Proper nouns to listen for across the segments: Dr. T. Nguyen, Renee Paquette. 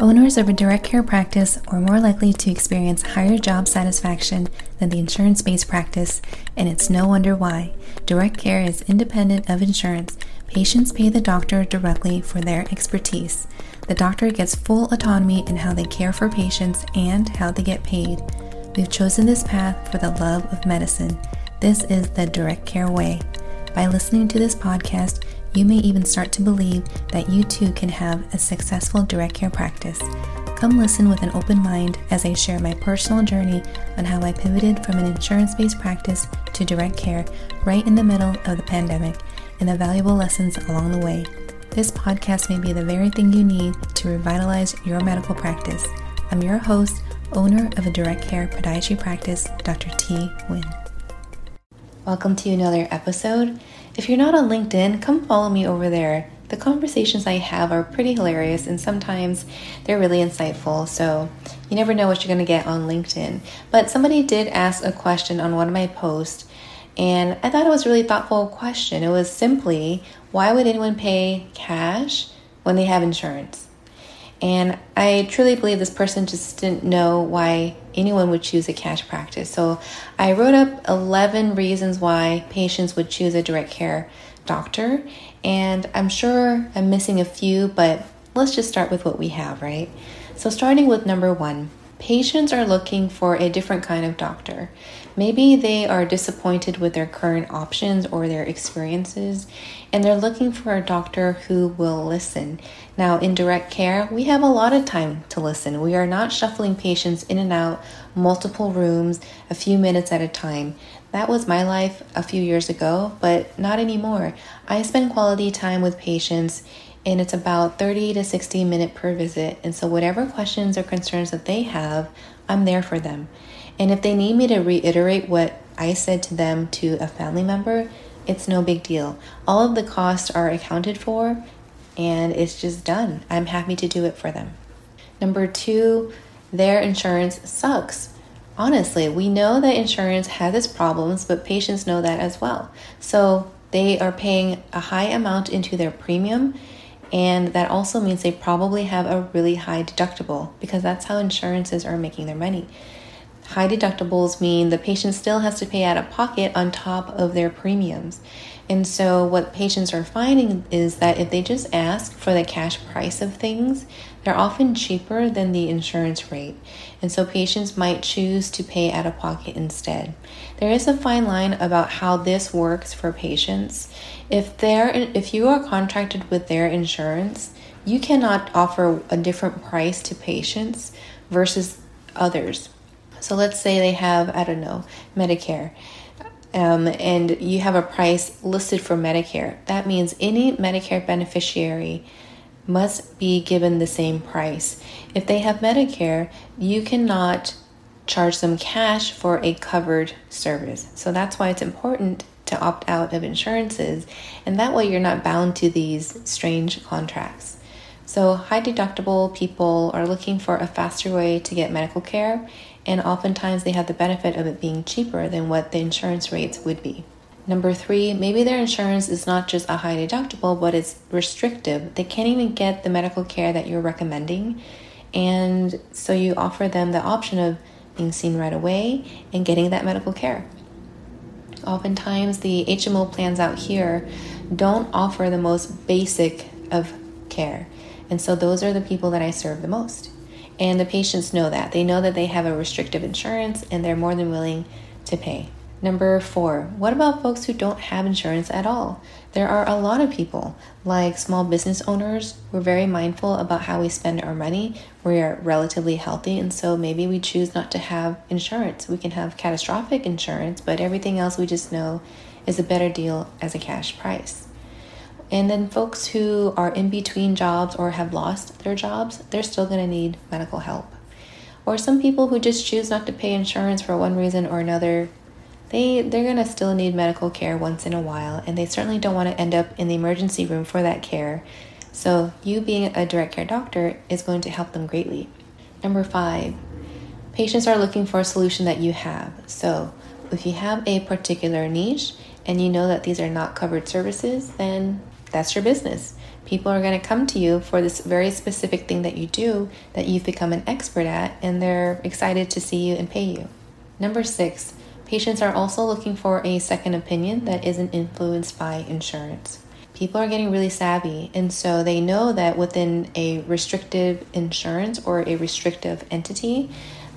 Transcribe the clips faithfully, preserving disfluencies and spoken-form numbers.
Owners of a direct care practice are more likely to experience higher job satisfaction than the insurance-based practice, and it's no wonder why. Direct care is independent of insurance. Patients pay the doctor directly for their expertise. The doctor gets full autonomy in how they care for patients and how they get paid. We've chosen this path for the love of medicine. This is the direct care way. By listening to this podcast, you may even start to believe that you too can have a successful direct care practice. Come listen with an open mind as I share my personal journey on how I pivoted from an insurance-based practice to direct care right in the middle of the pandemic and the valuable lessons along the way. This podcast may be the very thing you need to revitalize your medical practice. I'm your host, owner of a direct care podiatry practice, Doctor T. Nguyen. Welcome to another episode. If you're not on LinkedIn, come follow me over there. The conversations I have are pretty hilarious and sometimes they're really insightful, so you never know what you're going to get on LinkedIn. But somebody did ask a question on one of my posts, and I thought it was a really thoughtful question. It was simply, why would anyone pay cash when they have insurance? And I truly believe this person just didn't know why anyone would choose a cash practice. So I wrote up eleven reasons why patients would choose a direct care doctor. And I'm sure I'm missing a few, but let's just start with what we have, right? So starting with number one, patients are looking for a different kind of doctor. Maybe they are disappointed with their current options or their experiences, and they're looking for a doctor who will listen. Now, in direct care, we have a lot of time to listen. We are not shuffling patients in and out, multiple rooms, a few minutes at a time. That was my life a few years ago, but not anymore. I spend quality time with patients, and it's about thirty to sixty minutes per visit. And so whatever questions or concerns that they have, I'm there for them. And if they need me to reiterate what I said to them to a family member, it's no big deal. All of the costs are accounted for and it's just done. I'm happy to do it for them. Number two, their insurance sucks. Honestly, we know that insurance has its problems, but patients know that as well. So they are paying a high amount into their premium, and that also means they probably have a really high deductible because that's how insurances are making their money. High deductibles mean the patient still has to pay out of pocket on top of their premiums. And so what patients are finding is that if they just ask for the cash price of things, they're often cheaper than the insurance rate. And so patients might choose to pay out of pocket instead. There is a fine line about how this works for patients. If they're, if you are contracted with their insurance, you cannot offer a different price to patients versus others. So let's say they have, I don't know, Medicare, um, and you have a price listed for Medicare. That means any Medicare beneficiary must be given the same price. If they have Medicare, you cannot charge them cash for a covered service. So that's why it's important to opt out of insurances, and that way you're not bound to these strange contracts. So high deductible people are looking for a faster way to get medical care, and oftentimes they have the benefit of it being cheaper than what the insurance rates would be. Number three, maybe their insurance is not just a high deductible, but it's restrictive. They can't even get the medical care that you're recommending. And so you offer them the option of being seen right away and getting that medical care. Oftentimes the H M O plans out here don't offer the most basic of care. And so those are the people that I serve the most. And the patients know that. They know that they have a restrictive insurance and they're more than willing to pay. Number four, what about folks who don't have insurance at all? There are a lot of people, like small business owners. We're very mindful about how we spend our money. We are relatively healthy, and so maybe we choose not to have insurance. We can have catastrophic insurance, but everything else we just know is a better deal as a cash price. And then folks who are in between jobs or have lost their jobs, they're still going to need medical help. Or some people who just choose not to pay insurance for one reason or another, they, they're going to still need medical care once in a while, and they certainly don't want to end up in the emergency room for that care. So you being a direct care doctor is going to help them greatly. Number five, patients are looking for a solution that you have. So if you have a particular niche and you know that these are not covered services, then that's your business. People are going to come to you for this very specific thing that you do that you've become an expert at, and they're excited to see you and pay you. Number six, patients are also looking for a second opinion that isn't influenced by insurance. People are getting really savvy, and so they know that within a restrictive insurance or a restrictive entity,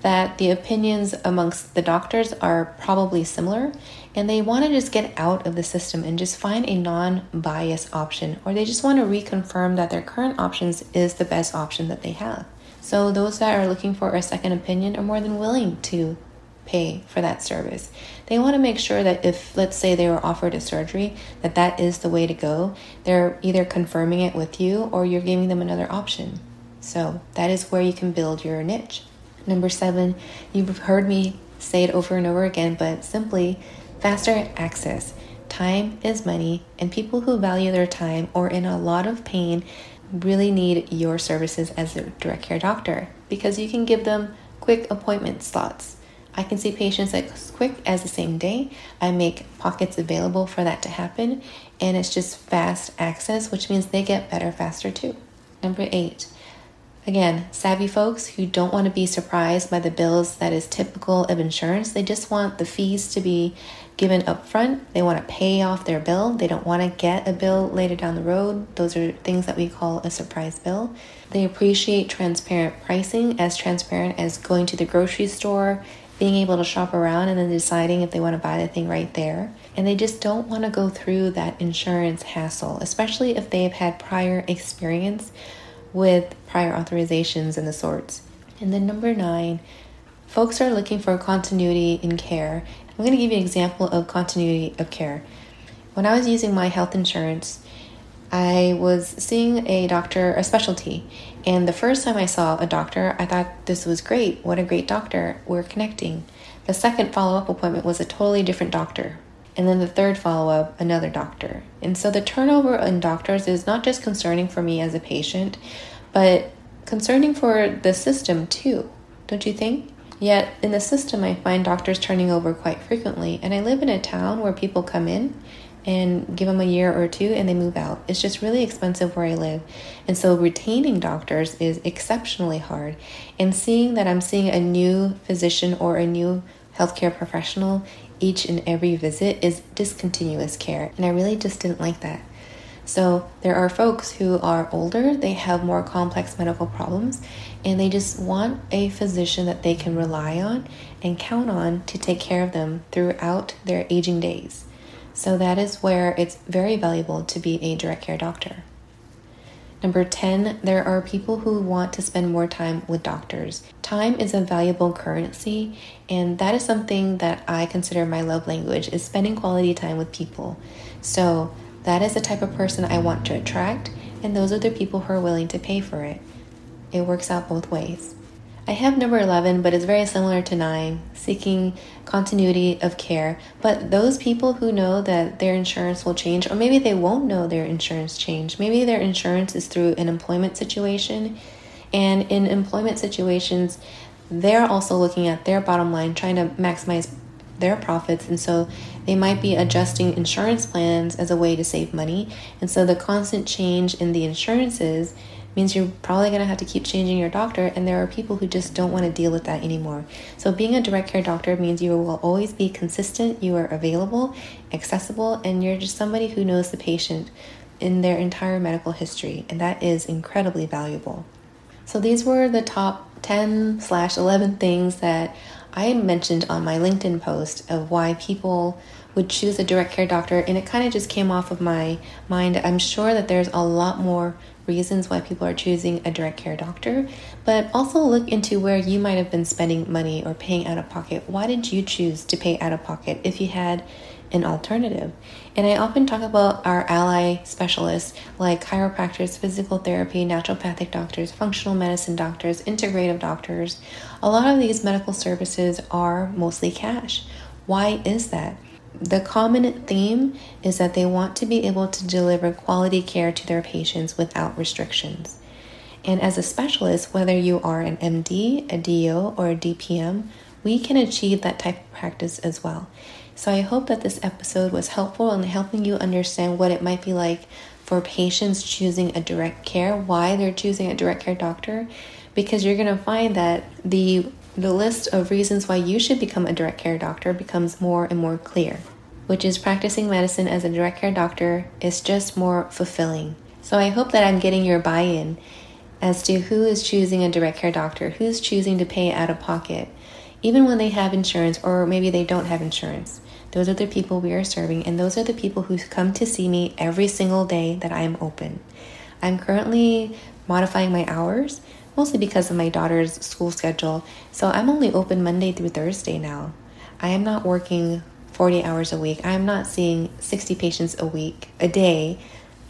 that the opinions amongst the doctors are probably similar, and they want to just get out of the system and just find a non-biased option, or they just want to reconfirm that their current options is the best option that they have. So those that are looking for a second opinion are more than willing to pay for that service. They want to make sure that if, let's say, they were offered a surgery, that that is the way to go. They're either confirming it with you or you're giving them another option. So that is where you can build your niche. Number seven, you've heard me say it over and over again, but simply faster access. Time is money, and people who value their time or in a lot of pain really need your services as a direct care doctor, because you can give them quick appointment slots. I can see patients as quick as the same day. I make pockets available for that to happen, and it's just fast access, which means they get better faster too. Number eight, again, savvy folks who don't want to be surprised by the bills that is typical of insurance. They just want the fees to be given up front. They want to pay off their bill. They don't want to get a bill later down the road. Those are things that we call a surprise bill. They appreciate transparent pricing, as transparent as going to the grocery store, being able to shop around and then deciding if they want to buy the thing right there. And they just don't want to go through that insurance hassle, especially if they've had prior experience with prior authorizations and the sorts. And then number nine, folks are looking for continuity in care. I'm going to give you an example of continuity of care. When I was using my health insurance, I was seeing a doctor, a specialty, and the first time I saw a doctor, I thought this was great. What a great doctor. We're connecting. The second follow-up appointment was a totally different doctor. And then the third follow-up, another doctor. And so the turnover in doctors is not just concerning for me as a patient, but concerning for the system too, don't you think? Yet in the system, I find doctors turning over quite frequently. And I live in a town where people come in and give them a year or two and they move out. It's just really expensive where I live. And so retaining doctors is exceptionally hard. And seeing that I'm seeing a new physician or a new healthcare professional each and every visit is discontinuous care. And I really just didn't like that. So there are folks who are older, they have more complex medical problems, and they just want a physician that they can rely on and count on to take care of them throughout their aging days. So that is where it's very valuable to be a direct care doctor. Number ten, there are people who want to spend more time with doctors. Time is a valuable currency, and that is something that I consider my love language, is spending quality time with people. So that is the type of person I want to attract, and those are the people who are willing to pay for it. It works out both ways. I have number eleven, but it's very similar to nine, seeking continuity of care. But those people who know that their insurance will change, or maybe they won't know their insurance change. Maybe their insurance is through an employment situation. And in employment situations, they're also looking at their bottom line, trying to maximize their profits. And so they might be adjusting insurance plans as a way to save money. And so the constant change in the insurances means you're probably going to have to keep changing your doctor, and there are people who just don't want to deal with that anymore. So being a direct care doctor means you will always be consistent, you are available, accessible, and you're just somebody who knows the patient in their entire medical history, and that is incredibly valuable. So these were the top ten slash eleven things that I mentioned on my LinkedIn post of why people would choose a direct care doctor, and it kind of just came off of my mind. I'm sure that there's a lot more reasons why people are choosing a direct care doctor, but also look into where you might have been spending money or paying out of pocket. Why did you choose to pay out of pocket if you had an alternative? And I often talk about our ally specialists like chiropractors, physical therapy, naturopathic doctors, functional medicine doctors, integrative doctors. A lot of these medical services are mostly cash. Why is that? The common theme is that they want to be able to deliver quality care to their patients without restrictions. And as a specialist, whether you are an M D, a D O, or a D P M, we can achieve that type of practice as well. So I hope that this episode was helpful in helping you understand what it might be like for patients choosing a direct care, why they're choosing a direct care doctor, because you're going to find that the the list of reasons why you should become a direct care doctor becomes more and more clear, which is practicing medicine as a direct care doctor is just more fulfilling. So I hope that I'm getting your buy-in as to who is choosing a direct care doctor, who's choosing to pay out of pocket, even when they have insurance or maybe they don't have insurance. Those are the people we are serving, and those are the people who come to see me every single day that I am open. I'm currently modifying my hours, mostly because of my daughter's school schedule, so I'm only open Monday through Thursday now. I am not working forty hours a week. I'm not seeing sixty patients a week, a day.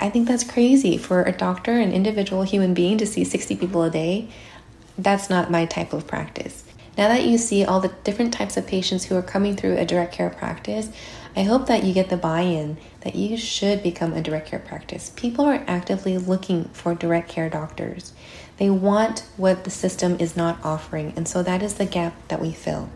I think that's crazy for a doctor, an individual human being, to see sixty people a day. That's not my type of practice. Now that you see all the different types of patients who are coming through a direct care practice, I hope that you get the buy-in that you should become a direct care practice. People are actively looking for direct care doctors. They want what the system is not offering, and so that is the gap that we fill.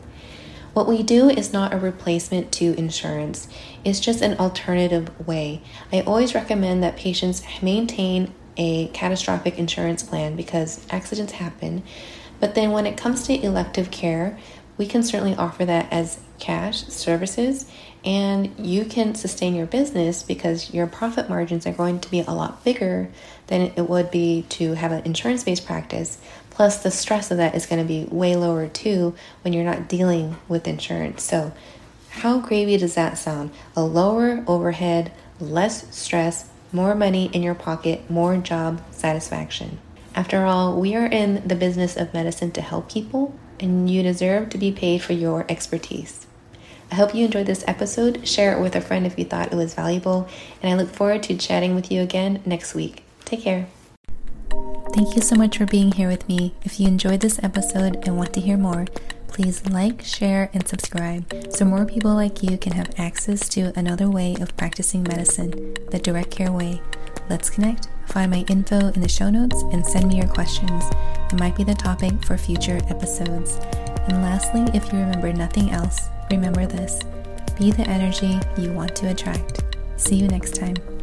What we do is not a replacement to insurance. It's just an alternative way. I always recommend that patients maintain a catastrophic insurance plan because accidents happen. But then when it comes to elective care, we can certainly offer that as cash services, and you can sustain your business because your profit margins are going to be a lot bigger than it would be to have an insurance-based practice. Plus the stress of that is going to be way lower too when you're not dealing with insurance. So how gravy does that sound? A lower overhead, less stress, more money in your pocket, more job satisfaction. After all, we are in the business of medicine to help people, and you deserve to be paid for your expertise. I hope you enjoyed this episode. Share it with a friend if you thought it was valuable, and I look forward to chatting with you again next week. Take care. Thank you so much for being here with me. If you enjoyed this episode and want to hear more, please like, share, and subscribe so more people like you can have access to another way of practicing medicine, the direct care way. Let's connect. Find my info in the show notes and send me your questions. It might be the topic for future episodes. And lastly, if you remember nothing else, remember this: be the energy you want to attract. See you next time.